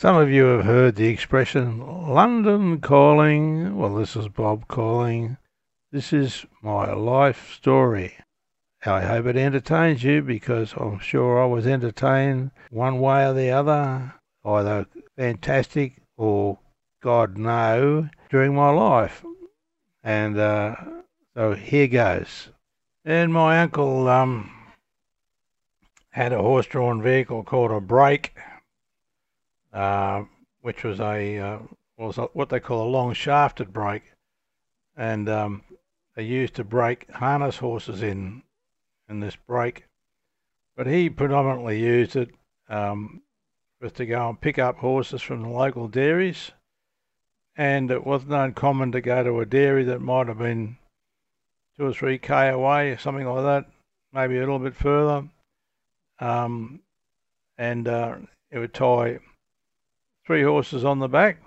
Some of you have heard the expression, London calling. Well, this is Bob calling. This is my life story. I hope it entertains you, because I'm sure I was entertained one way or the other, either fantastic or God know, during my life. And so here goes. And my uncle had a horse-drawn vehicle called a brake, which was what they call a long-shafted brake, and they used to brake harness horses in this brake. But he predominantly used it was to go and pick up horses from the local dairies, and it wasn't uncommon to go to a dairy that might have been 2 or 3K away, something like that, maybe a little bit further, and it would tie 3 horses on the back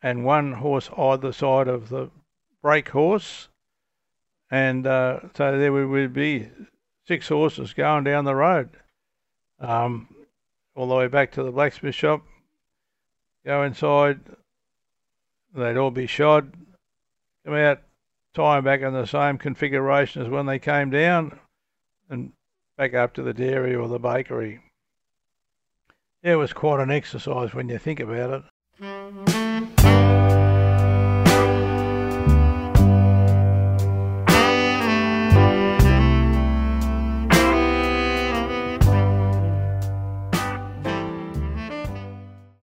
and 1 horse either side of the brake horse, and so there would be 6 horses going down the road, all the way back to the blacksmith shop. Go inside, they'd all be shod, come out, tie them back in the same configuration as when they came down, and back up to the dairy or the bakery. It was quite an exercise when you think about it.